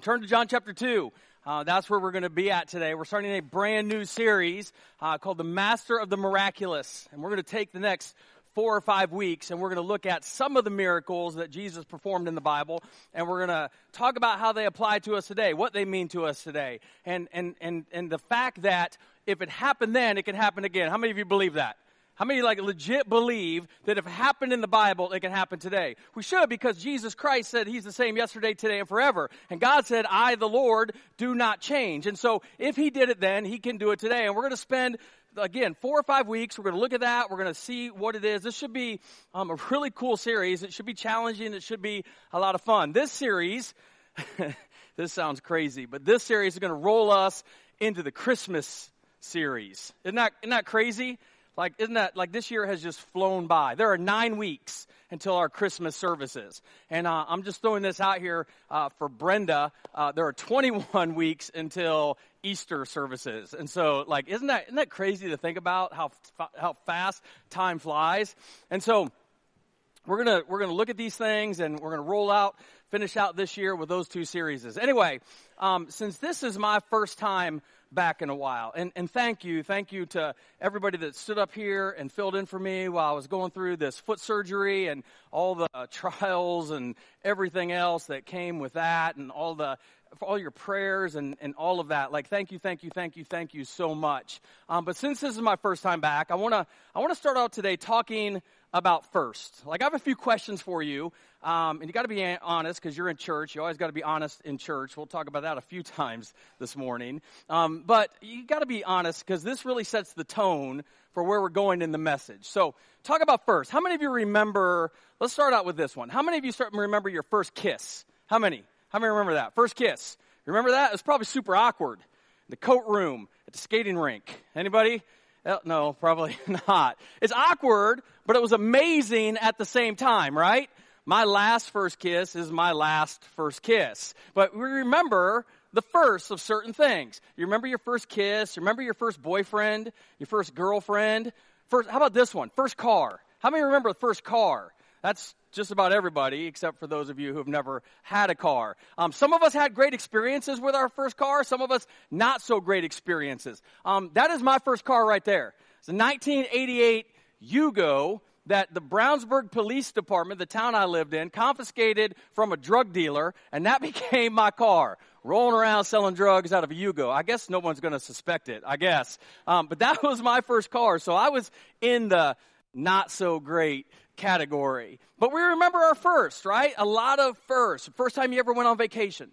Turn to John chapter 2. That's where we're going to be at today. We're starting a brand new series called The Master of the Miraculous. And we're going to take the next 4 or 5 weeks, and we're going to look at some of the miracles that Jesus performed in the Bible, and we're going to talk about how they apply to us today, what they mean to us today, and the fact that if it happened then, it can happen again. How many of you believe that? How many legit believe that if it happened in the Bible, it can happen today? We should, because Jesus Christ said he's the same yesterday, today, and forever. And God said, I, the Lord, do not change. And so if he did it then, he can do it today. And we're going to spend, again, 4 or 5 weeks. We're going to look at that. We're going to see what it is. This should be a really cool series. It should be challenging. It should be a lot of fun. This series, this sounds crazy, but this series is going to roll us into the Christmas series. Isn't that crazy? This year has just flown by. There are 9 weeks until our Christmas services. And I'm just throwing this out here for Brenda. There are 21 weeks until Easter services. And so, isn't that crazy to think about how fast time flies? And so we're going to look at these things, and we're going to finish out this year with those two series. Anyway, since this is my first time back in a while. And thank you to everybody that stood up here and filled in for me while I was going through this foot surgery and all the trials and everything else that came with that, and all your prayers and all of that. Thank you so much. But since this is my first time back, I want to start out today talking about first. I have a few questions for you, and you got to be honest because you're in church. You always got to be honest in church. We'll talk about that a few times this morning. But you got to be honest because this really sets the tone for where we're going in the message. So talk about first. How many of you remember, let's start out with this one. How many of you remember your first kiss? How many remember that? First kiss. Remember that? It was probably super awkward. The coat room at the skating rink. Anybody? No, probably not. It's awkward, but it was amazing at the same time, right? My last first kiss is my last first kiss. But we remember the first of certain things. You remember your first kiss. You remember your first boyfriend, your first girlfriend. How about this one? First car. How many remember the first car? That's just about everybody, except for those of you who have never had a car. Some of us had great experiences with our first car. Some of us, not so great experiences. That is my first car right there. It's a 1988 Yugo that the Brownsburg Police Department, the town I lived in, confiscated from a drug dealer, and that became my car. Rolling around selling drugs out of a Yugo. I guess no one's going to suspect it, I guess. But that was my first car, so I was in the not-so-great category. But we remember our first, right? A lot of firsts. First time you ever went on vacation.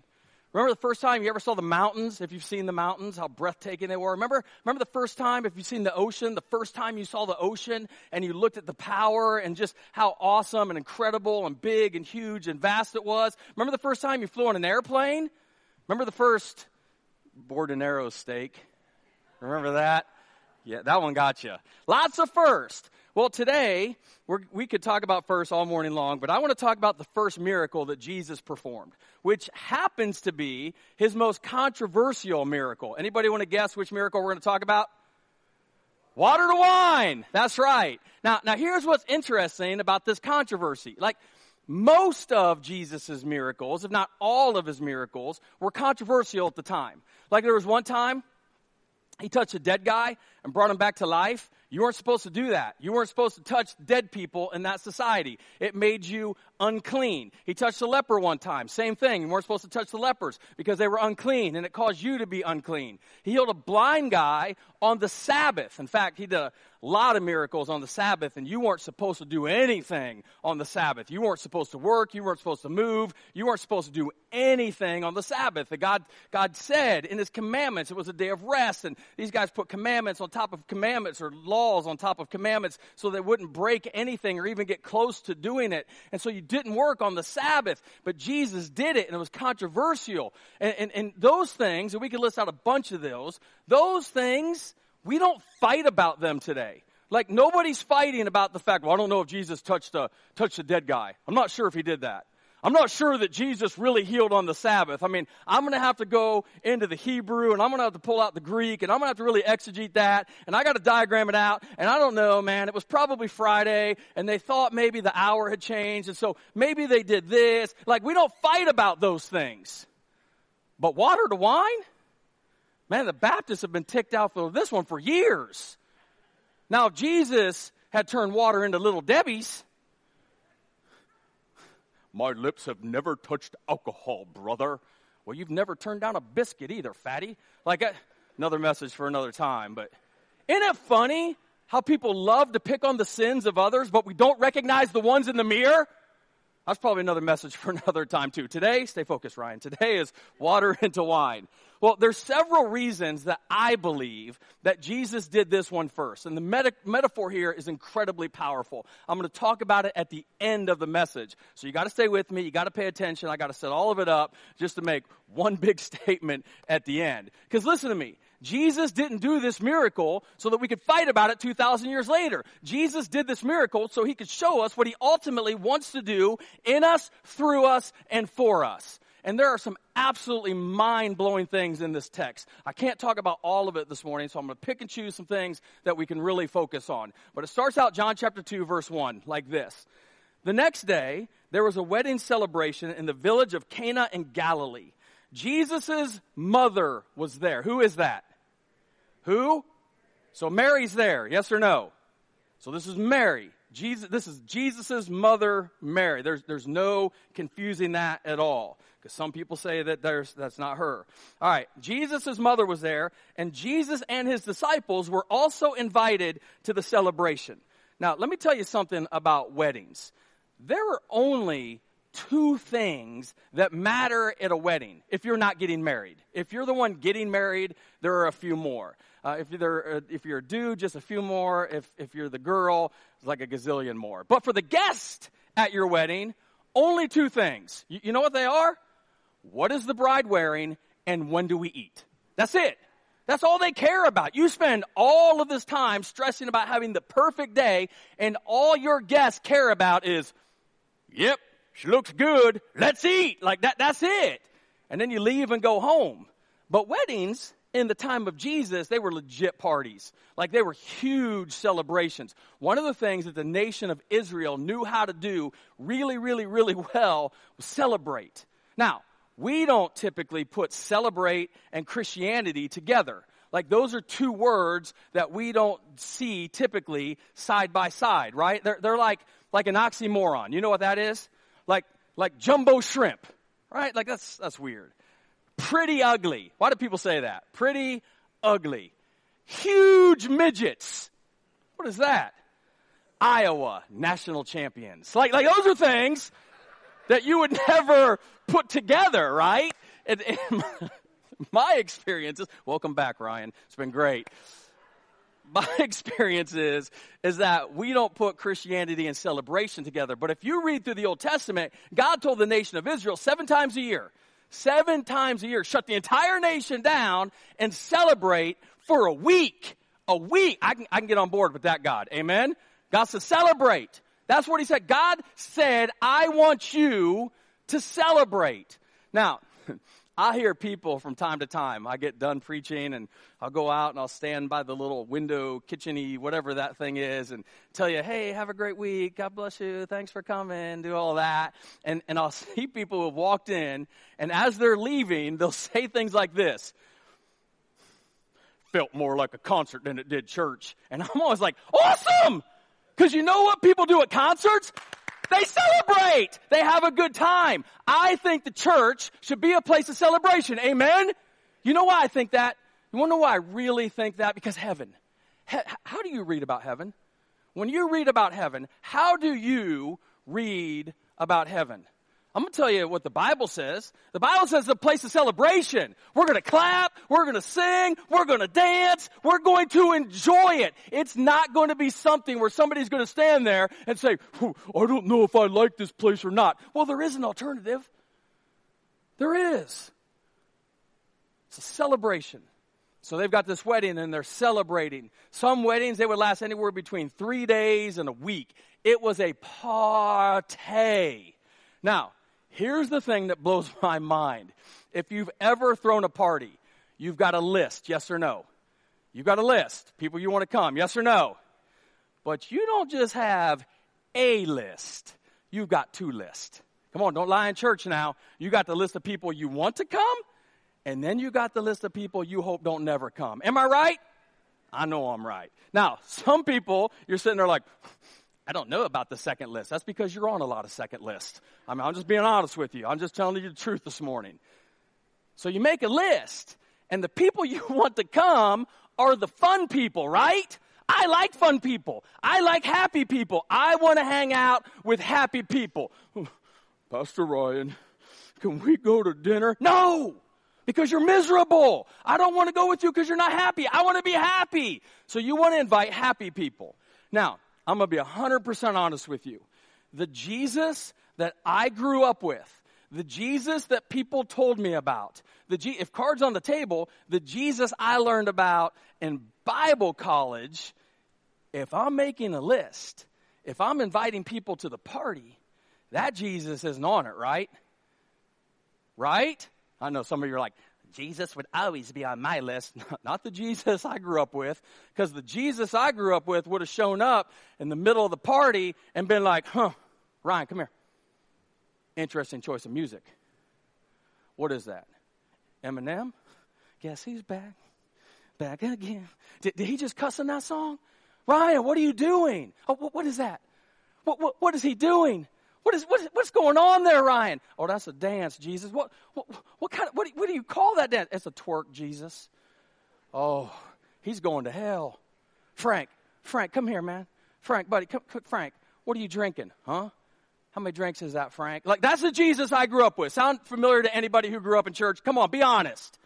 Remember the first time you ever saw the mountains, if you've seen the mountains, how breathtaking they were. Remember the first time, if you've seen the ocean, the first time you saw the ocean and you looked at the power and just how awesome and incredible and big and huge and vast it was. Remember the first time you flew on an airplane? Remember the first Bordenero steak? Remember that? Yeah, that one got you. Lots of firsts. Well, today, we could talk about first all morning long, but I want to talk about the first miracle that Jesus performed, which happens to be his most controversial miracle. Anybody want to guess which miracle we're going to talk about? Water to wine. That's right. Now here's what's interesting about this controversy. Most of Jesus' miracles, if not all of his miracles, were controversial at the time. There was one time he touched a dead guy and brought him back to life. You weren't supposed to do that. You weren't supposed to touch dead people in that society. It made you unclean. He touched a leper one time. Same thing. You weren't supposed to touch the lepers because they were unclean, and it caused you to be unclean. He healed a blind guy on the Sabbath. In fact, he did a lot of miracles on the Sabbath, and you weren't supposed to do anything on the Sabbath. You weren't supposed to work. You weren't supposed to move. You weren't supposed to do anything on the Sabbath. God said in his commandments, it was a day of rest, and these guys put commandments on top of commandments, or laws on top of commandments, so they wouldn't break anything or even get close to doing it. And so you didn't work on the Sabbath, but Jesus did it, and it was controversial. And those things, and we could list out a bunch of those things, we don't fight about them today. Nobody's fighting about the fact, well, I don't know if Jesus touched a dead guy. I'm not sure if he did that. I'm not sure that Jesus really healed on the Sabbath. I'm going to have to go into the Hebrew, and I'm going to have to pull out the Greek, and I'm going to have to really exegete that, and I got to diagram it out, and I don't know, man. It was probably Friday, and they thought maybe the hour had changed, and so maybe they did this. We don't fight about those things. But water to wine? Man, the Baptists have been ticked out for this one for years. Now, if Jesus had turned water into Little Debbie's. My lips have never touched alcohol, brother. Well, you've never turned down a biscuit either, fatty. Another message for another time. But isn't it funny how people love to pick on the sins of others, but we don't recognize the ones in the mirror? That's probably another message for another time, too. Today, stay focused, Ryan. Today is water into wine. Well, there's several reasons that I believe that Jesus did this one first. And the metaphor here is incredibly powerful. I'm going to talk about it at the end of the message. So you got to stay with me. You got to pay attention. I got to set all of it up just to make one big statement at the end. Because listen to me. Jesus didn't do this miracle so that we could fight about it 2,000 years later. Jesus did this miracle so he could show us what he ultimately wants to do in us, through us, and for us. And there are some absolutely mind-blowing things in this text. I can't talk about all of it this morning, so I'm going to pick and choose some things that we can really focus on. But it starts out John chapter 2, verse 1, like this. The next day, there was a wedding celebration in the village of Cana in Galilee. Jesus' mother was there. Who is that? Who? So Mary's there, yes or no? So this is Mary. This is Jesus' mother, Mary. There's no confusing that at all. Because some people say that that's not her. All right, Jesus' mother was there, and Jesus and his disciples were also invited to the celebration. Now, let me tell you something about weddings. There are only two things that matter at a wedding if you're not getting married. If you're the one getting married, there are a few more. If you're a dude, just a few more. If you're the girl, it's like a gazillion more. But for the guest at your wedding, only two things. You know what they are? What is the bride wearing, and when do we eat? That's it. That's all they care about. You spend all of this time stressing about having the perfect day, and all your guests care about is, yep, she looks good. Let's eat. Like that. That's it. And then you leave and go home. But weddings in the time of Jesus, they were legit parties. Like they were huge celebrations. One of the things that the nation of Israel knew how to do really, really, really well was celebrate. Now, we don't typically put celebrate and Christianity together. Like those are two words that we don't see typically side by side, right? They're like an oxymoron. You know what that is? Like jumbo shrimp, right? Like that's weird. Pretty ugly. Why do people say that? Pretty ugly. Huge midgets. What is that? Iowa national champions. Like those are things that you would never put together, right? And my experience is, welcome back, Ryan. It's been great. My experience is that we don't put Christianity and celebration together. But if you read through the Old Testament, God told the nation of Israel seven times a year, shut the entire nation down and celebrate for a week. A week. I can get on board with that, God. Amen? God said, celebrate. That's what he said. God said, I want you to celebrate. Now, I hear people from time to time. I get done preaching, and I'll go out, and I'll stand by the little window, kitchen-y, whatever that thing is, and tell you, hey, have a great week. God bless you. Thanks for coming. Do all that. And I'll see people who have walked in, and as they're leaving, they'll say things like this. Felt more like a concert than it did church. And I'm always like, awesome! Because you know what people do at concerts? They celebrate. They have a good time. I think the church should be a place of celebration. Amen? You know why I think that? You want to know why I really think that? Because heaven. How do you read about heaven? When you read about heaven, how do you read about heaven? I'm going to tell you what the Bible says. The Bible says it's a place of celebration. We're going to clap. We're going to sing. We're going to dance. We're going to enjoy it. It's not going to be something where somebody's going to stand there and say, I don't know if I like this place or not. Well, there is an alternative. There is. It's a celebration. So they've got this wedding and they're celebrating. Some weddings, they would last anywhere between 3 days and a week. It was a party. Now, here's the thing that blows my mind. If you've ever thrown a party, you've got a list, yes or no? You've got a list, people you want to come, yes or no? But you don't just have a list. You've got two lists. Come on, don't lie in church now. You got the list of people you want to come, And then you got the list of people you hope don't never come. Am I right? I know I'm right. Now, some people, you're sitting there like, I don't know about the second list. That's because you're on a lot of second lists. I mean, I'm just being honest with you. I'm just telling you the truth this morning. So you make a list, and the people you want to come are the fun people, right? I like fun people. I like happy people. I want to hang out with happy people. Pastor Ryan, can we go to dinner? No! Because you're miserable. I don't want to go with you because you're not happy. I want to be happy. So you want to invite happy people. Now, I'm going to be 100% honest with you. The Jesus that I grew up with, the Jesus that people told me about, if cards on the table, the Jesus I learned about in Bible college, if I'm making a list, if I'm inviting people to the party, that Jesus isn't on it, right? Right? I know some of you are like, Jesus would always be on my list. Not the Jesus I grew up with, because the Jesus I grew up with would have shown up in the middle of the party and been like, Ryan, come here. Interesting choice of music. What is that? Eminem? Guess he's back. Back again. Did he just cuss in that song? Ryan, what are you doing? Oh, what is that? What is he doing? What's going on there, Ryan? Oh, that's a dance, Jesus. What do you call that dance? It's a twerk, Jesus. Oh, he's going to hell. Frank, come here, man. Frank, buddy, come, Frank. What are you drinking? Huh? How many drinks is that, Frank? Like, that's the Jesus I grew up with. Sound familiar to anybody who grew up in church? Come on, be honest.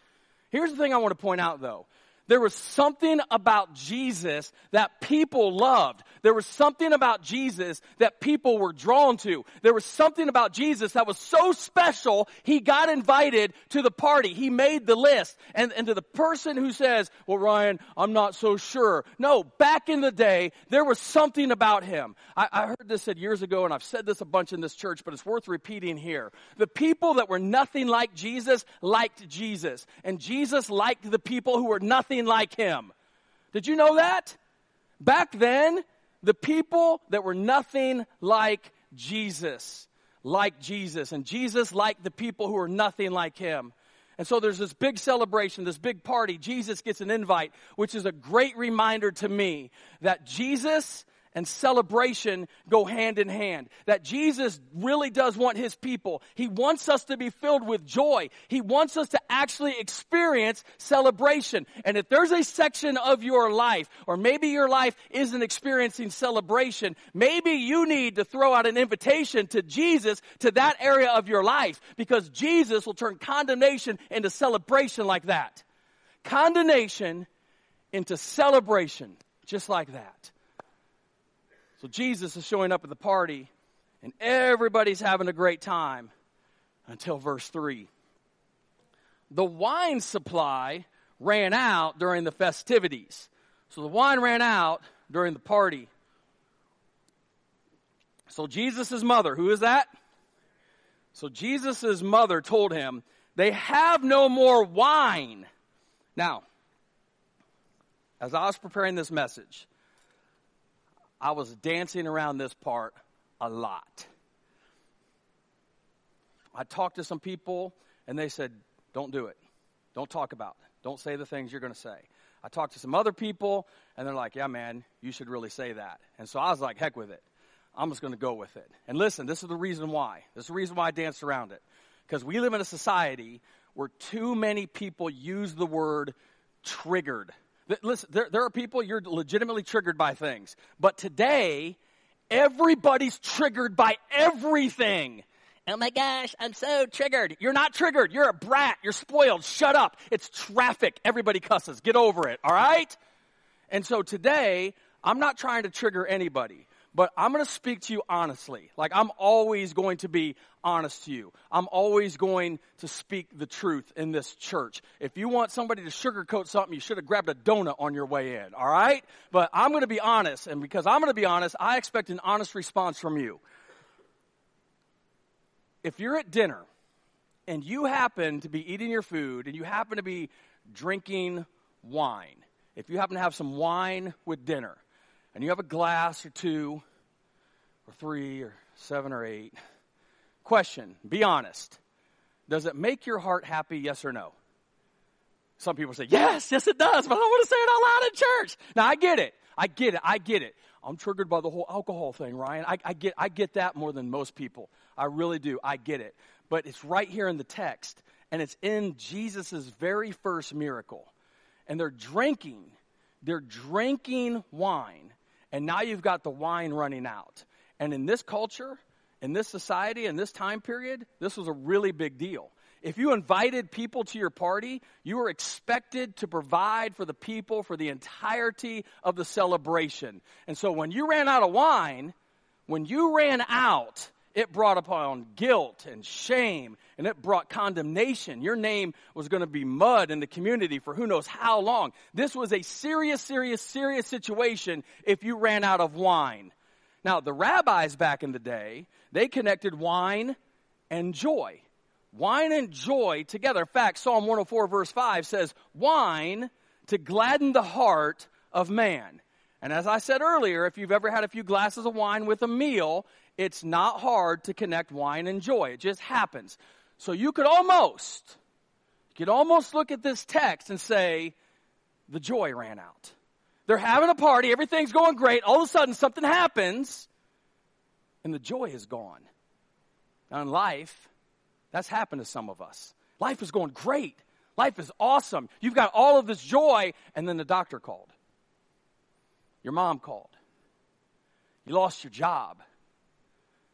Here's the thing I want to point out, though. There was something about Jesus that people loved. There was something about Jesus that people were drawn to. There was something about Jesus that was so special, he got invited to the party. He made the list. And to the person who says, well, Ryan, I'm not so sure. No, back in the day, there was something about him. I heard this said years ago, and I've said this a bunch in this church, but it's worth repeating here. The people that were nothing like Jesus liked Jesus. And Jesus liked the people who were nothing like him. Did you know that? Back then, the people that were nothing like Jesus liked Jesus, and Jesus liked the people who were nothing like him. And so there's this big celebration, this big party. Jesus gets an invite, which is a great reminder to me that Jesus and celebration go hand in hand. That Jesus really does want his people. He wants us to be filled with joy. He wants us to actually experience celebration. And if there's a section of your life, or maybe your life isn't experiencing celebration, maybe you need to throw out an invitation to Jesus to that area of your life, because Jesus will turn condemnation into celebration like that. Condemnation into celebration, just like that. So Jesus is showing up at the party, and everybody's having a great time until verse 3. The wine supply ran out during the festivities. So the wine ran out during the party. So Jesus' mother, who is that? So Jesus' mother told him, they have no more wine. Now, as I was preparing this message, I was dancing around this part a lot. I talked to some people, and they said, don't do it. Don't talk about it. Don't say the things you're going to say. I talked to some other people, and they're like, yeah, man, you should really say that. And so I was like, heck with it. I'm just going to go with it. And listen, this is the reason why. This is the reason why I danced around it. Because we live in a society where too many people use the word triggered. Listen, there are people you're legitimately triggered by things. But today, everybody's triggered by everything. Oh my gosh, I'm so triggered. You're not triggered. You're a brat. You're spoiled. Shut up. It's traffic. Everybody cusses. Get over it, all right? And so today, I'm not trying to trigger anybody. But I'm going to speak to you honestly. Like, I'm always going to be honest to you. I'm always going to speak the truth in this church. If you want somebody to sugarcoat something, you should have grabbed a donut on your way in, all right? But I'm going to be honest, and because I'm going to be honest, I expect an honest response from you. If you're at dinner, and you happen to be eating your food, and you happen to be drinking wine, if you happen to have some wine with dinner, and you have a glass or two or three or seven or eight. Question, be honest. Does it make your heart happy, yes or no? Some people say, yes, it does, but I don't want to say it out loud in church. Now, I get it. I'm triggered by the whole alcohol thing, Ryan. I get that more than most people. I really do. I get it. But it's right here in the text, and it's in Jesus' very first miracle. And they're drinking wine, and now you've got the wine running out. And in this culture, in this society, in this time period, this was a really big deal. If you invited people to your party, you were expected to provide for the people for the entirety of the celebration. And so when you ran out of wine, it brought upon guilt and shame, and it brought condemnation. Your name was going to be mud in the community for who knows how long. This was a serious, serious, serious situation if you ran out of wine. Now, the rabbis back in the day, they connected wine and joy. Wine and joy together. In fact, Psalm 104 verse 5 says, wine to gladden the heart of man. And as I said earlier, if you've ever had a few glasses of wine with a meal, it's not hard to connect wine and joy. It just happens. So you could almost look at this text and say, the joy ran out. They're having a party. Everything's going great. All of a sudden, something happens, and the joy is gone. Now, in life, that's happened to some of us. Life is going great. Life is awesome. You've got all of this joy, and then the doctor called. Your mom called. You lost your job.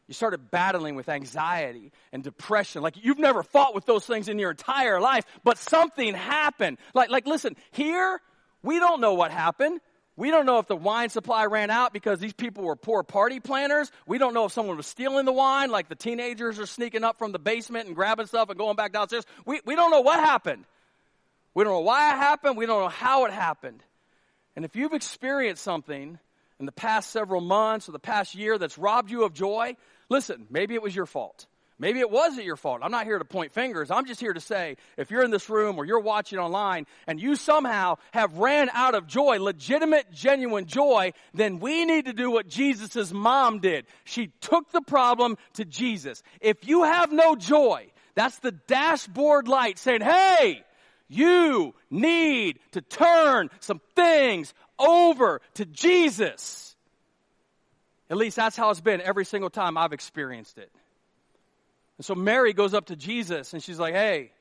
You started battling with anxiety and depression. Like, you've never fought with those things in your entire life, but something happened. Like listen, here, we don't know what happened. We don't know if the wine supply ran out because these people were poor party planners. We don't know if someone was stealing the wine, like the teenagers are sneaking up from the basement and grabbing stuff and going back downstairs. We don't know what happened. We don't know why it happened. We don't know how it happened. And if you've experienced something in the past several months or the past year that's robbed you of joy, listen, maybe it was your fault. Maybe it wasn't your fault. I'm not here to point fingers. I'm just here to say, if you're in this room or you're watching online and you somehow have ran out of joy, legitimate, genuine joy, then we need to do what Jesus' mom did. She took the problem to Jesus. If you have no joy, that's the dashboard light saying, hey, you need to turn some things over to Jesus. At least that's how it's been every single time I've experienced it. And so Mary goes up to Jesus and she's like, hey,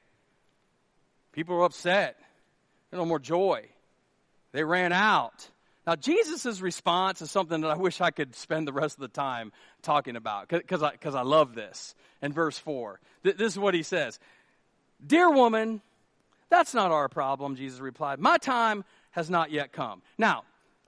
people are upset. There's no more joy. They ran out. Now, Jesus' response is something that I wish I could spend the rest of the time talking about because I love this. In verse 4, this is what he says. Dear woman, that's not our problem, Jesus replied. My time has not yet come. Now,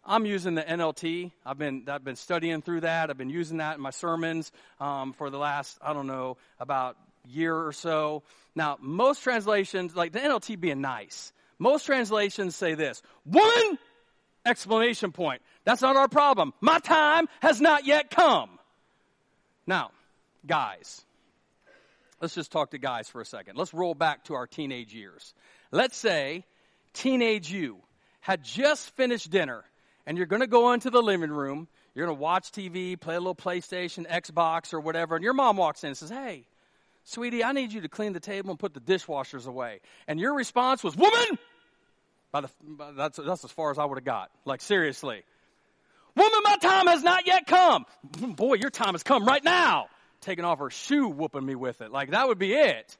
I'm using the NLT. I've been studying through that. I've been using that in my sermons for the last, about year or so. Now, most translations, like the NLT being nice, most translations say this, woman, exclamation point. That's not our problem. My time has not yet come. Now, guys, let's just talk to guys for a second. Let's roll back to our teenage years. Let's say teenage you had just finished dinner. And you're going to go into the living room, you're going to watch TV, play a little PlayStation, Xbox, or whatever, and your mom walks in and says, hey, sweetie, I need you to clean the table and put the dishwashers away. And your response was, woman! That's as far as I would have got. Like, seriously. Woman, my time has not yet come. Boy, your time has come right now. Taking off her shoe, whooping me with it. Like, that would be it.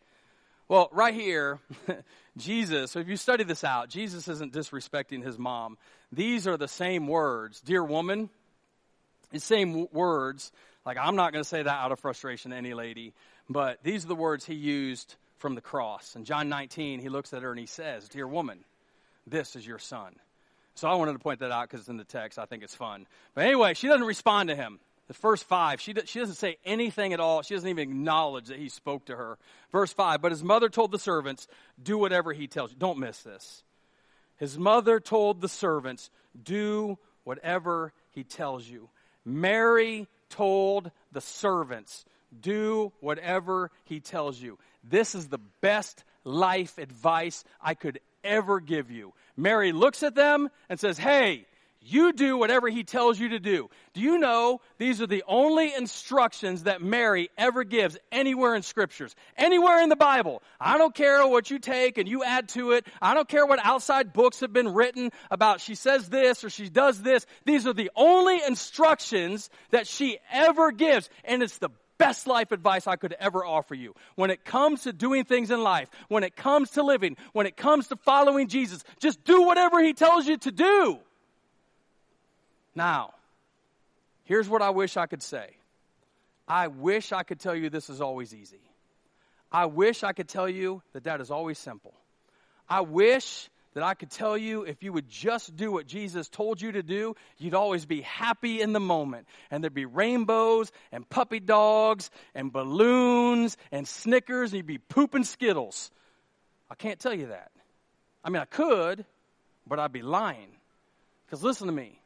Well, right here, Jesus, so if you study this out, Jesus isn't disrespecting his mom. These are the same words, dear woman, the same words. Like, I'm not going to say that out of frustration to any lady, but these are the words he used from the cross. In John 19, he looks at her and he says, dear woman, this is your son. So I wanted to point that out because it's in the text. I think it's fun. But anyway, she doesn't respond to him. The first 5, she doesn't say anything at all. She doesn't even acknowledge that he spoke to her. Verse 5, but his mother told the servants, do whatever he tells you. Don't miss this. His mother told the servants, do whatever he tells you. Mary told the servants, do whatever he tells you. This is the best life advice I could ever give you. Mary looks at them and says, hey, You do whatever he tells you to do. Do you know these are the only instructions that Mary ever gives anywhere in Scriptures, anywhere in the Bible? I don't care what you take and you add to it. I don't care what outside books have been written about she says this or she does this. These are the only instructions that she ever gives, and it's the best life advice I could ever offer you. When it comes to doing things in life, when it comes to living, when it comes to following Jesus, just do whatever he tells you to do. Now, here's what I wish I could say. I wish I could tell you this is always easy. I wish I could tell you that is always simple. I wish that I could tell you if you would just do what Jesus told you to do, you'd always be happy in the moment. And there'd be rainbows and puppy dogs and balloons and Snickers, and you'd be pooping Skittles. I can't tell you that. I mean, I could, but I'd be lying. Because listen to me.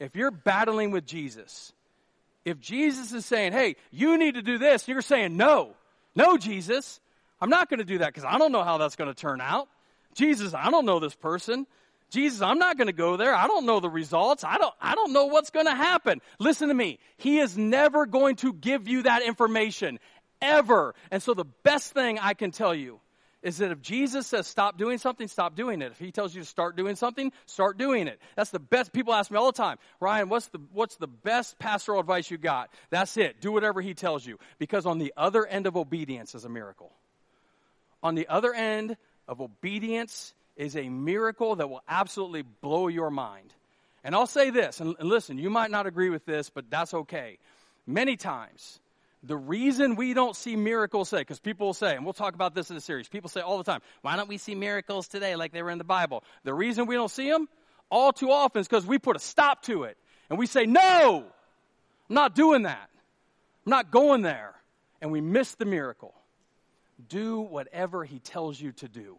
If you're battling with Jesus, if Jesus is saying, hey, you need to do this, and you're saying, no, Jesus, I'm not going to do that because I don't know how that's going to turn out. Jesus, I don't know this person. Jesus, I'm not going to go there. I don't know the results. I don't know what's going to happen. Listen to me. He is never going to give you that information, ever. And so the best thing I can tell you is that if Jesus says stop doing something, stop doing it. If he tells you to start doing something, start doing it. That's the best. People ask me all the time, Ryan, what's the best pastoral advice you got? That's it. Do whatever he tells you. Because on the other end of obedience is a miracle. On the other end of obedience is a miracle that will absolutely blow your mind. And I'll say this, and listen, you might not agree with this, but that's okay. Many times, the reason we don't see miracles today, because people will say, and we'll talk about this in the series, people say all the time, why don't we see miracles today like they were in the Bible? The reason we don't see them all too often is because we put a stop to it. And we say, no, I'm not doing that. I'm not going there. And we miss the miracle. Do whatever he tells you to do.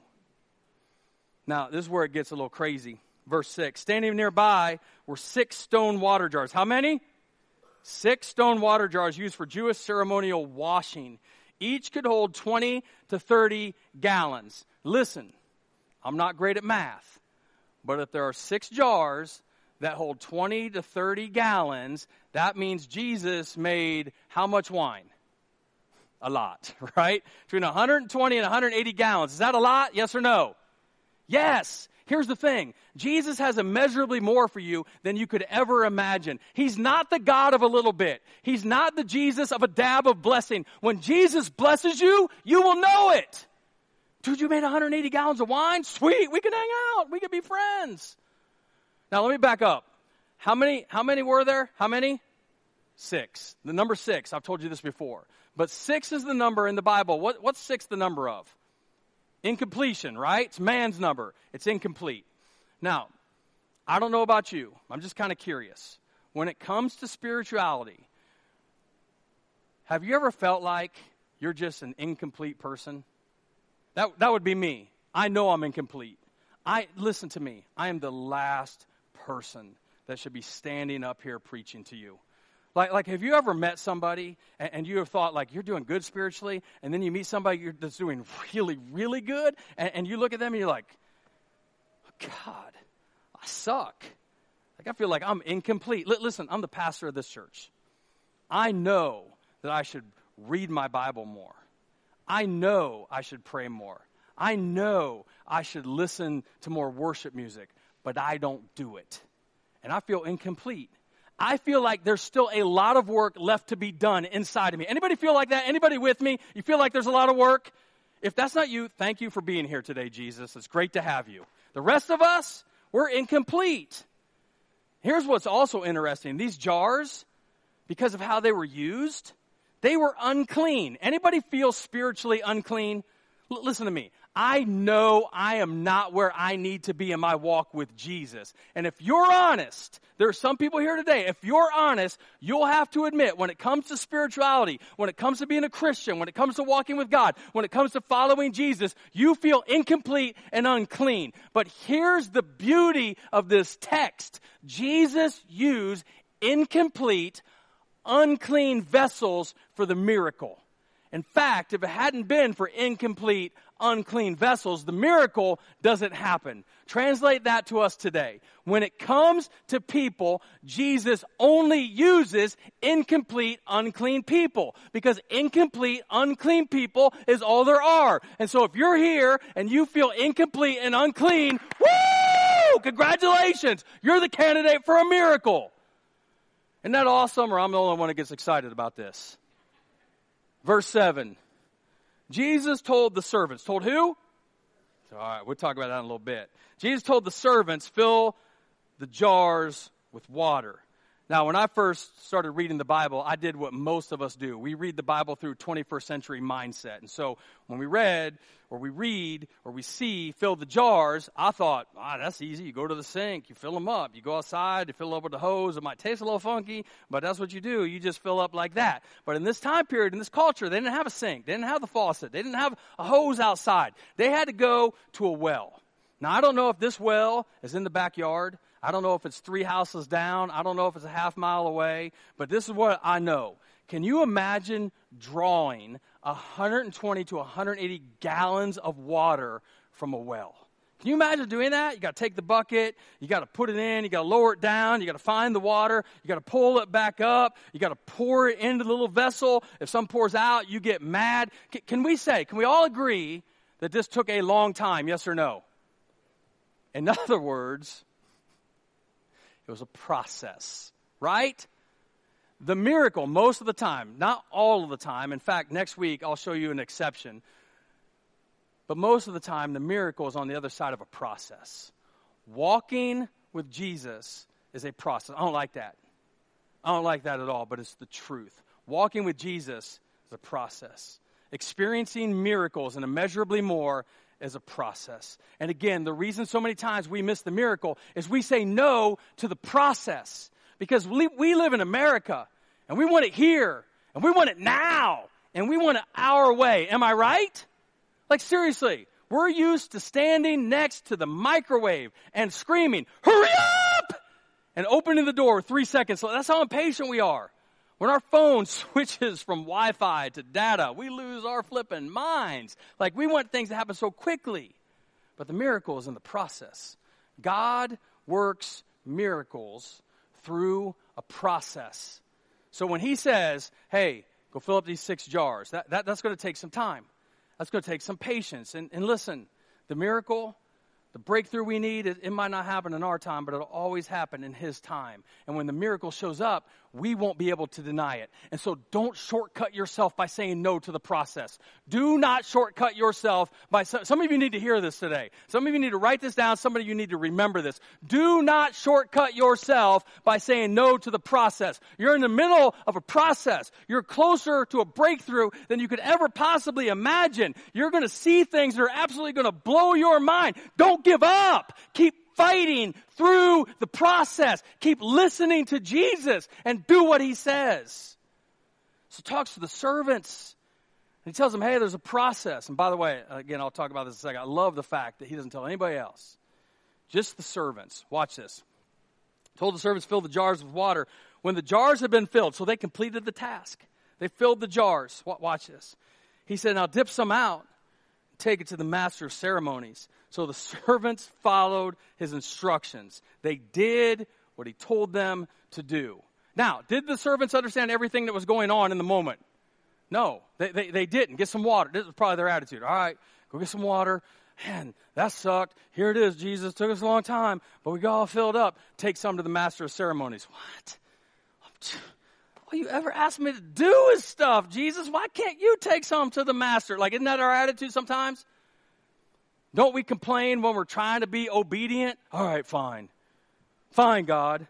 Now, this is where it gets a little crazy. Verse 6, standing nearby were 6 stone water jars. How many? 6 stone water jars used for Jewish ceremonial washing. Each could hold 20 to 30 gallons. Listen, I'm not great at math, but if there are 6 jars that hold 20 to 30 gallons, that means Jesus made how much wine? A lot, right? Between 120 and 180 gallons. Is that a lot? Yes or no? Yes. Here's the thing. Jesus has immeasurably more for you than you could ever imagine. He's not the God of a little bit. He's not the Jesus of a dab of blessing. When Jesus blesses you, you will know it. Dude, you made 180 gallons of wine? Sweet. We can hang out. We can be friends. Now, let me back up. How many were there? How many? 6. The number 6. I've told you this before. But 6 is the number in the Bible. What's 6 the number of? Incompletion, right? It's man's number. It's incomplete. Now, I don't know about you. I'm just kind of curious. When it comes to spirituality, have you ever felt like you're just an incomplete person? That would be me. I know I'm incomplete. Listen to me. I am the last person that should be standing up here preaching to you. Like, have you ever met somebody and you have thought, like, you're doing good spiritually, and then you meet somebody that's doing really, really good, and you look at them and you're like, God, I suck. Like, I feel like I'm incomplete. Listen, I'm the pastor of this church. I know that I should read my Bible more. I know I should pray more. I know I should listen to more worship music, but I don't do it. And I feel incomplete. I feel like there's still a lot of work left to be done inside of me. Anybody feel like that? Anybody with me? You feel like there's a lot of work? If that's not you, thank you for being here today, Jesus. It's great to have you. The rest of us, we're incomplete. Here's what's also interesting. These jars, because of how they were used, they were unclean. Anybody feel spiritually unclean? Listen to me. I know I am not where I need to be in my walk with Jesus. And if you're honest, there are some people here today, if you're honest, you'll have to admit when it comes to spirituality, when it comes to being a Christian, when it comes to walking with God, when it comes to following Jesus, you feel incomplete and unclean. But here's the beauty of this text. Jesus used incomplete, unclean vessels for the miracle. In fact, if it hadn't been for incomplete, unclean vessels, the miracle doesn't happen. Translate that to us today. When it comes to people, Jesus only uses incomplete, unclean people, because incomplete, unclean people is all there are. And so if you're here and you feel incomplete and unclean, woo! Congratulations! You're the candidate for a miracle. Isn't that awesome? Or I'm the only one that gets excited about this. Verse 7. Jesus told the servants. Told who? All right, we'll talk about that in a little bit. Jesus told the servants, fill the jars with water. Now, when I first started reading the Bible, I did what most of us do. We read the Bible through 21st century mindset. And so when we read, or we see, fill the jars, I thought, that's easy. You go to the sink, you fill them up. You go outside, you fill up with the hose. It might taste a little funky, but that's what you do. You just fill up like that. But in this time period, in this culture, they didn't have a sink. They didn't have the faucet. They didn't have a hose outside. They had to go to a well. Now, I don't know if this well is in the backyard. I don't know if it's 3 houses down. I don't know if it's a half mile away. But this is what I know. Can you imagine drawing 120 to 180 gallons of water from a well? Can you imagine doing that? You got to take the bucket. You got to put it in. You got to lower it down. You got to find the water. You got to pull it back up. You got to pour it into the little vessel. If some pours out, you get mad. Can we all agree that this took a long time? Yes or no? In other words, it was a process, right? The miracle, most of the time, not all of the time. In fact, next week I'll show you an exception. But most of the time, the miracle is on the other side of a process. Walking with Jesus is a process. I don't like that. I don't like that at all, but it's the truth. Walking with Jesus is a process. Experiencing miracles and immeasurably more as a process. And again, the reason so many times we miss the miracle is we say no to the process. Because we live in America, and we want it here, and we want it now, and we want it our way. Am I right? Like, seriously, we're used to standing next to the microwave and screaming, hurry up! And opening the door 3 seconds. So that's how impatient we are. When our phone switches from Wi-Fi to data, we lose our flipping minds. Like, we want things to happen so quickly. But the miracle is in the process. God works miracles through a process. So when he says, hey, go fill up these 6 jars, that's going to take some time. That's going to take some patience. And listen, the miracle, the breakthrough we need, it might not happen in our time, but it'll always happen in his time. And when the miracle shows up, we won't be able to deny it. And so don't shortcut yourself by saying no to the process. Do not shortcut yourself by... Some of you need to hear this today. Some of you need to write this down. Some of you need to remember this. Do not shortcut yourself by saying no to the process. You're in the middle of a process. You're closer to a breakthrough than you could ever possibly imagine. You're going to see things that are absolutely going to blow your mind. Don't give up. Keep fighting through the process. Keep listening to Jesus and do what he says. So he talks to the servants and he tells them, hey, there's a process. And by the way, again, I'll talk about this in a second. I love the fact that he doesn't tell anybody else. Just the servants. Watch this. Told the servants, fill the jars with water. When the jars had been filled, so they completed the task. They filled the jars. Watch this. He said, now dip some out. Take it to the master of ceremonies. So the servants followed his instructions. They did what he told them to do. Now, did the servants understand everything that was going on in the moment? No, they didn't. Get some water. This was probably their attitude. All right, go get some water. Man, that sucked. Here it is, Jesus. Took us a long time, but we got all filled up. Take some to the master of ceremonies. What? All you ever ask me to do is stuff, Jesus. Why can't you take some to the master? Like, isn't that our attitude sometimes? Don't we complain when we're trying to be obedient? All right, fine. Fine, God.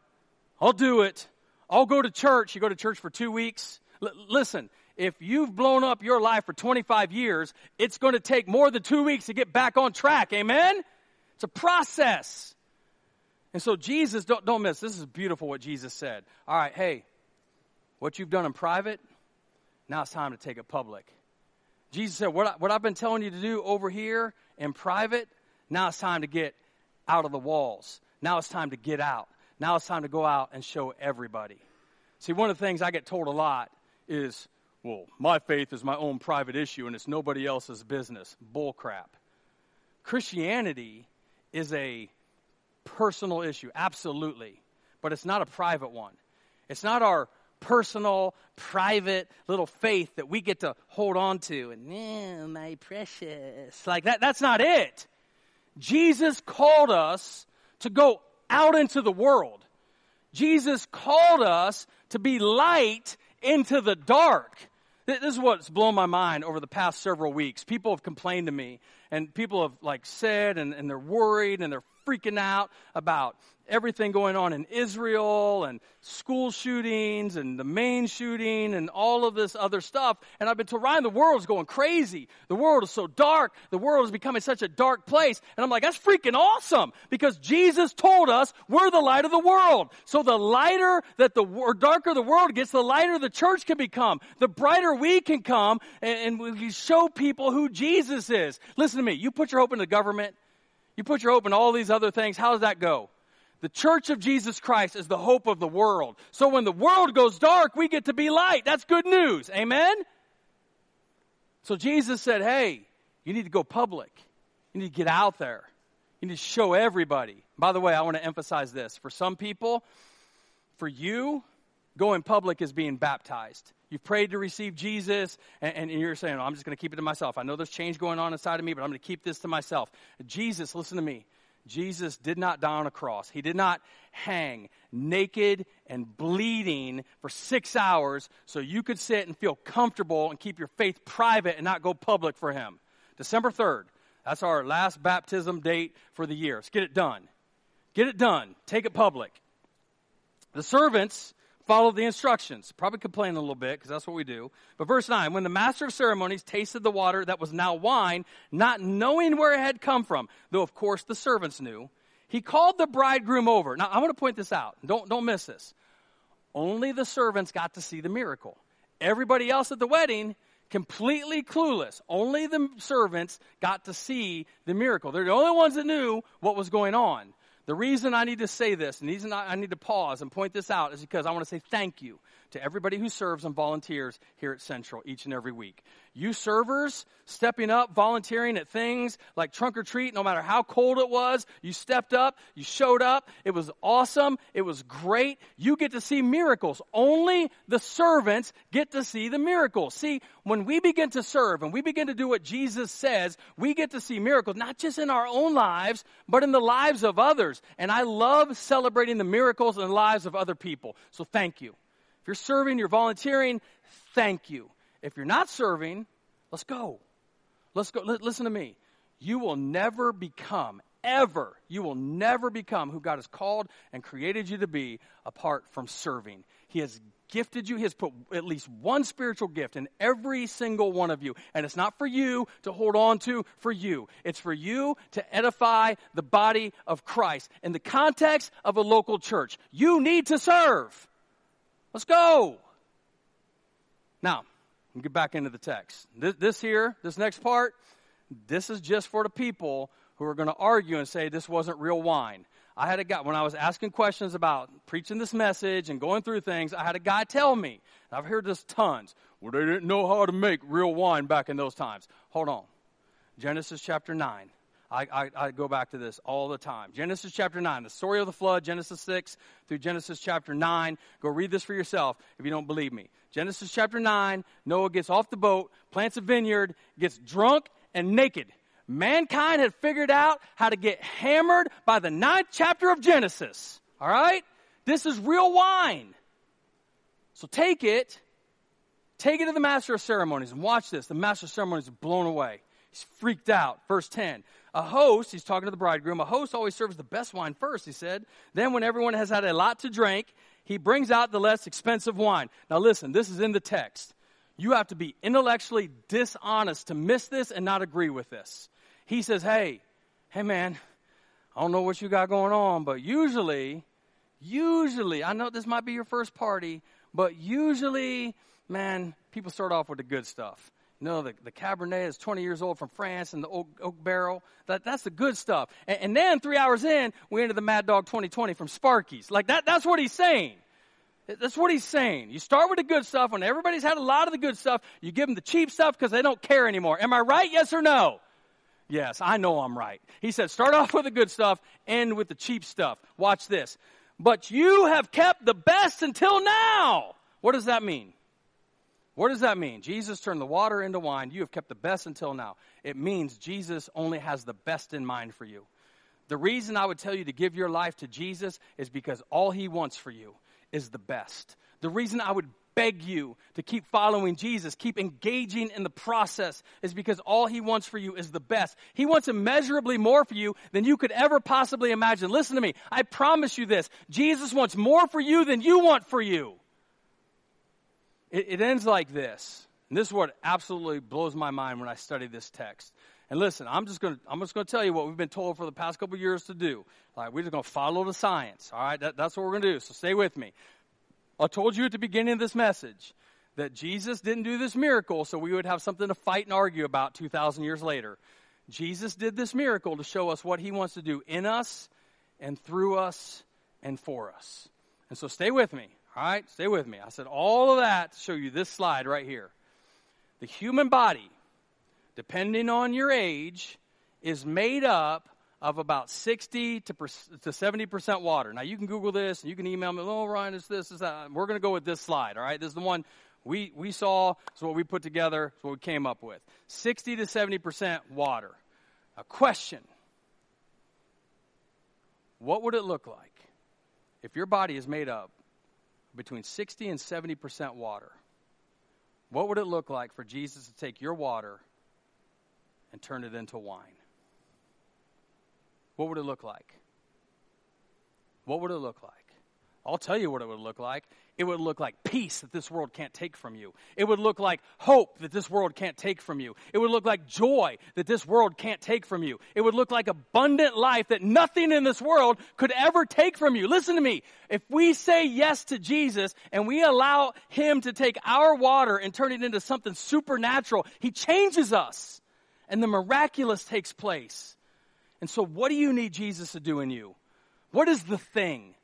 I'll do it. I'll go to church. You go to church for 2 weeks. Listen, if you've blown up your life for 25 years, it's going to take more than 2 weeks to get back on track. Amen? It's a process. And so Jesus, don't miss. This is beautiful what Jesus said. All right, hey. What you've done in private, now it's time to take it public. Jesus said, what I've been telling you to do over here in private, now it's time to get out of the walls. Now it's time to get out. Now it's time to go out and show everybody. See, one of the things I get told a lot is, well, my faith is my own private issue and it's nobody else's business. Bullcrap. Christianity is a personal issue, absolutely, but it's not a private one. It's not our personal, private little faith that we get to hold on to and, oh, my precious. Like that's not it. Jesus called us to go out into the world. Jesus called us to be light into the dark. This is what's blown my mind over the past several weeks. People have complained to me, and people have said, and they're worried, and they're freaking out about everything going on in Israel, and school shootings, and the Maine shooting, and all of this other stuff. And I've been told, Ryan, the world's going crazy. The world is so dark. The world is becoming such a dark place. And I'm like, that's freaking awesome, because Jesus told us we're the light of the world. So the lighter that darker the world gets, the lighter the church can become. The brighter we can come, and we show people who Jesus is. Listen to me. You put your hope in the government. You put your hope in all these other things. How does that go? The church of Jesus Christ is the hope of the world. So when the world goes dark, we get to be light. That's good news. Amen? So Jesus said, hey, you need to go public. You need to get out there. You need to show everybody. By the way, I want to emphasize this. For some people, for you, going public is being baptized. You've prayed to receive Jesus, and you're saying, oh, I'm just going to keep it to myself. I know there's change going on inside of me, but I'm going to keep this to myself. Jesus, listen to me. Jesus did not die on a cross. He did not hang naked and bleeding for 6 hours so you could sit and feel comfortable and keep your faith private and not go public for him. December 3rd, that's our last baptism date for the year. Let's get it done. Get it done. Take it public. The servants followed the instructions. Probably complained a little bit because that's what we do. But verse 9, when the master of ceremonies tasted the water that was now wine, not knowing where it had come from, though of course the servants knew, he called the bridegroom over. Now I want to point this out. Don't miss this. Only the servants got to see the miracle. Everybody else at the wedding, completely clueless. Only the servants got to see the miracle. They're the only ones that knew what was going on. The reason I need to say this, and the reason I need to pause and point this out, is because I want to say thank you to everybody who serves and volunteers here at Central each and every week. You servers stepping up, volunteering at things like trunk or treat, no matter how cold it was, you stepped up, you showed up, it was awesome, it was great. You get to see miracles. Only the servants get to see the miracles. See, when we begin to serve and we begin to do what Jesus says, we get to see miracles, not just in our own lives, but in the lives of others. And I love celebrating the miracles and the lives of other people. So thank you. If you're serving, you're volunteering, thank you. If you're not serving, let's go. Let's go. Listen to me. You will never become who God has called and created you to be apart from serving. He has gifted you. He has put at least one spiritual gift in every single one of you. And it's not for you to hold on to for you. It's for you to edify the body of Christ in the context of a local church. You need to serve. Let's go. Now, we get back into the text. This next part, this is just for the people who are going to argue and say this wasn't real wine. I had a guy, when I was asking questions about preaching this message and going through things, I had a guy tell me, and I've heard this tons, well, they didn't know how to make real wine back in those times. Hold on. Genesis chapter 9. I go back to this all the time. Genesis chapter 9, the story of the flood, Genesis 6 through Genesis chapter 9. Go read this for yourself if you don't believe me. Genesis chapter 9, Noah gets off the boat, plants a vineyard, gets drunk and naked. Mankind had figured out how to get hammered by the 9th chapter of Genesis. All right? This is real wine. So take it. Take it to the master of ceremonies and watch this. The master of ceremonies is blown away. He's freaked out. Verse 10. A host, he's talking to the bridegroom, a host always serves the best wine first, he said. Then when everyone has had a lot to drink, he brings out the less expensive wine. Now listen, this is in the text. You have to be intellectually dishonest to miss this and not agree with this. He says, hey man, I don't know what you got going on, but usually, I know this might be your first party, but usually, man, people start off with the good stuff. You know, the Cabernet is 20 years old from France and the oak barrel. That's the good stuff. And then 3 hours in, we enter the Mad Dog 2020 from Sparky's. That's what he's saying. That's what he's saying. You start with the good stuff. When everybody's had a lot of the good stuff, you give them the cheap stuff because they don't care anymore. Am I right? Yes or no? Yes, I know I'm right. He said, start off with the good stuff, end with the cheap stuff. Watch this. But you have kept the best until now. What does that mean? What does that mean? Jesus turned the water into wine. You have kept the best until now. It means Jesus only has the best in mind for you. The reason I would tell you to give your life to Jesus is because all he wants for you is the best. The reason I would beg you to keep following Jesus, keep engaging in the process, is because all he wants for you is the best. He wants immeasurably more for you than you could ever possibly imagine. Listen to me. I promise you this. Jesus wants more for you than you want for you. It ends like this. And this is what absolutely blows my mind when I study this text. And listen, I'm just going to tell you what we've been told for the past couple years to do. All right, we're just going to follow the science. All right, that's what we're going to do. So stay with me. I told you at the beginning of this message that Jesus didn't do this miracle so we would have something to fight and argue about 2,000 years later. Jesus did this miracle to show us what he wants to do in us and through us and for us. And so stay with me. All right, stay with me. I said all of that to show you this slide right here. The human body, depending on your age, is made up of about 60 to 70% water. Now, you can Google this, and you can email me, oh, Ryan, it's this, it's that. We're going to go with this slide, all right? This is the one we saw. It's what we put together. It's what we came up with. 60 to 70% water. A question. What would it look like if your body is made up between 60 and 70% water? What would it look like for Jesus to take your water and turn it into wine? What would it look like? What would it look like? I'll tell you what it would look like. It would look like peace that this world can't take from you. It would look like hope that this world can't take from you. It would look like joy that this world can't take from you. It would look like abundant life that nothing in this world could ever take from you. Listen to me. If we say yes to Jesus and we allow him to take our water and turn it into something supernatural, he changes us. And the miraculous takes place. And so what do you need Jesus to do in you? What is the thing?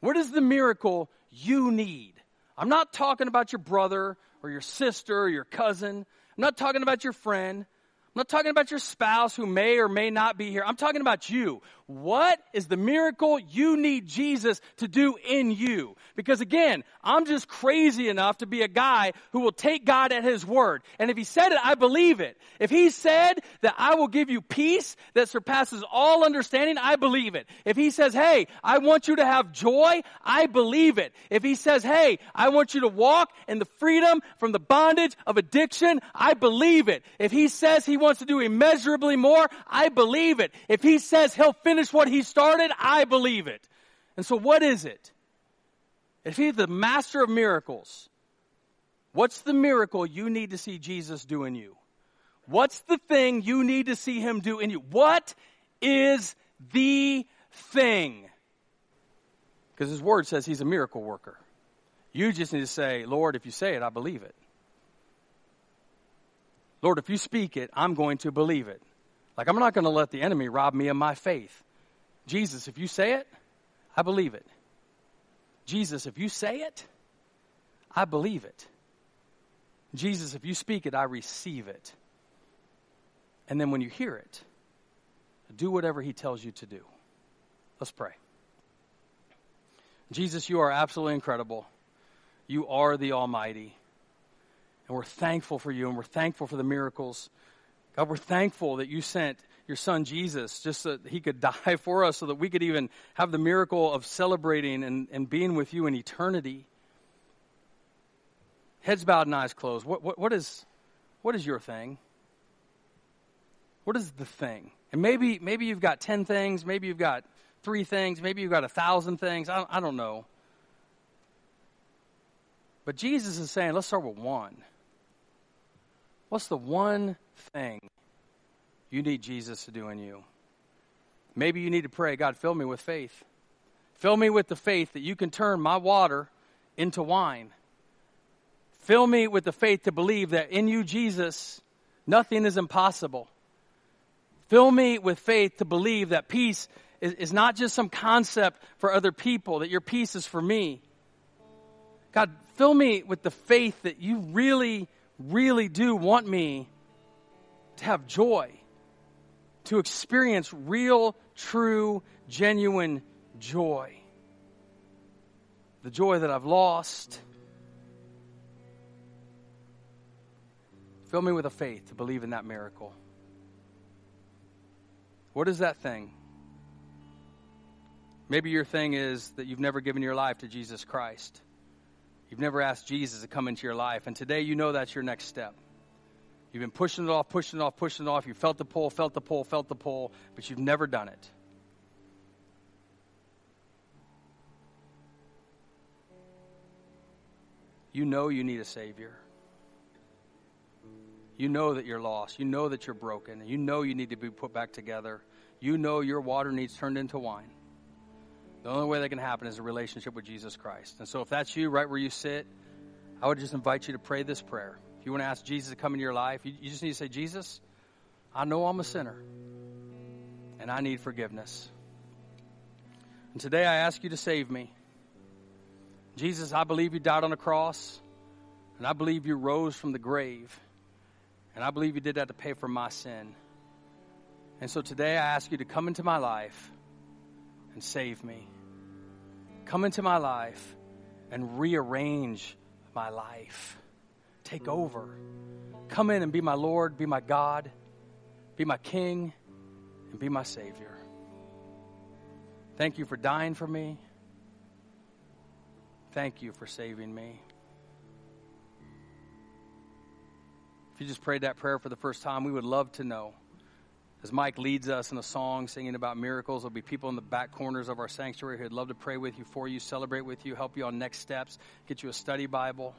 What is the miracle you need? I'm not talking about your brother or your sister or your cousin. I'm not talking about your friend. I'm not talking about your spouse who may or may not be here. I'm talking about you. What is the miracle you need Jesus to do in you? Because again, I'm just crazy enough to be a guy who will take God at his word. And if he said it, I believe it. If he said that I will give you peace that surpasses all understanding, I believe it. If he says, hey, I want you to have joy, I believe it. If he says, hey, I want you to walk in the freedom from the bondage of addiction, I believe it. If he says he wants to do immeasurably more, I believe it. If he says he'll finish what he started, I believe it. And so what is it? If he's the master of miracles, what's the miracle you need to see Jesus do in you? What's the thing you need to see him do in you? What is the thing? Because his word says he's a miracle worker. You just need to say, Lord, if you say it, I believe it. Lord, if you speak it, I'm going to believe it. Like, I'm not going to let the enemy rob me of my faith. Jesus, if you say it, I believe it. Jesus, if you say it, I believe it. Jesus, if you speak it, I receive it. And then when you hear it, do whatever he tells you to do. Let's pray. Jesus, you are absolutely incredible. You are the Almighty. And we're thankful for you, and we're thankful for the miracles. God, we're thankful that you sent your son Jesus just so that he could die for us so that we could even have the miracle of celebrating and being with you in eternity. Heads bowed and eyes closed. What is your thing? What is the thing? And maybe you've got 10 things. Maybe you've got 3 things. Maybe you've got 1,000 things. I don't know. But Jesus is saying, let's start with one. What's the one thing you need Jesus to do in you? Maybe you need to pray, God, fill me with faith. Fill me with the faith that you can turn my water into wine. Fill me with the faith to believe that in you, Jesus, nothing is impossible. Fill me with faith to believe that peace is not just some concept for other people, that your peace is for me. God, fill me with the faith that you really, really do want me to have joy, to experience real, true, genuine joy. The joy that I've lost. Fill me with a faith to believe in that miracle. What is that thing? Maybe your thing is that you've never given your life to Jesus Christ. You've never asked Jesus to come into your life. And today you know that's your next step. You've been pushing it off, pushing it off, pushing it off. You felt the pull, felt the pull, felt the pull, but you've never done it. You know you need a Savior. You know that you're lost. You know that you're broken. You know you need to be put back together. You know your water needs turned into wine. The only way that can happen is a relationship with Jesus Christ. And so if that's you, right where you sit, I would just invite you to pray this prayer. If you want to ask Jesus to come into your life, you just need to say, Jesus, I know I'm a sinner, and I need forgiveness. And today I ask you to save me. Jesus, I believe you died on the cross, and I believe you rose from the grave, and I believe you did that to pay for my sin. And so today I ask you to come into my life and save me. Come into my life and rearrange my life. Take over. Come in and be my Lord, be my God, be my King, and be my Savior. Thank you for dying for me. Thank you for saving me. If you just prayed that prayer for the first time, we would love to know. As Mike leads us in a song singing about miracles, there'll be people in the back corners of our sanctuary who'd love to pray with you, for you, celebrate with you, help you on next steps, get you a study Bible.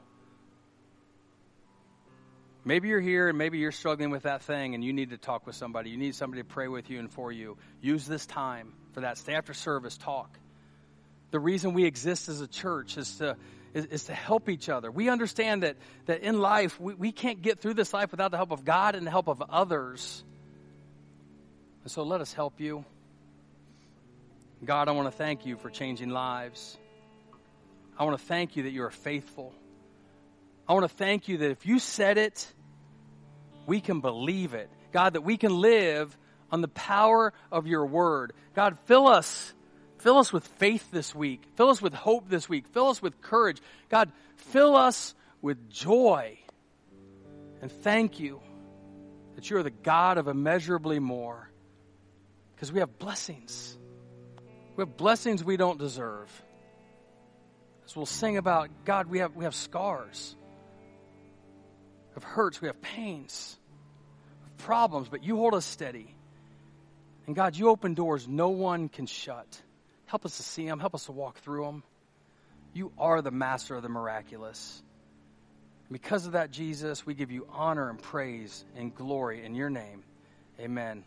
Maybe you're here and maybe you're struggling with that thing and you need to talk with somebody. You need somebody to pray with you and for you. Use this time for that. Stay after service, talk. The reason we exist as a church is to help each other. We understand that in life, we can't get through this life without the help of God and the help of others. And so let us help you. God, I want to thank you for changing lives. I want to thank you that you are faithful. I want to thank you that if you said it, we can believe it. God, that we can live on the power of your word. God, fill us. Fill us with faith this week. Fill us with hope this week. Fill us with courage. God, fill us with joy. And thank you that you are the God of immeasurably more. Because we have blessings. We have blessings we don't deserve. As we'll sing about, God, we have scars. We have hurts. We have pains. We have problems. But you hold us steady. And God, you open doors no one can shut. Help us to see them. Help us to walk through them. You are the master of the miraculous. And because of that, Jesus, we give you honor and praise and glory in your name. Amen.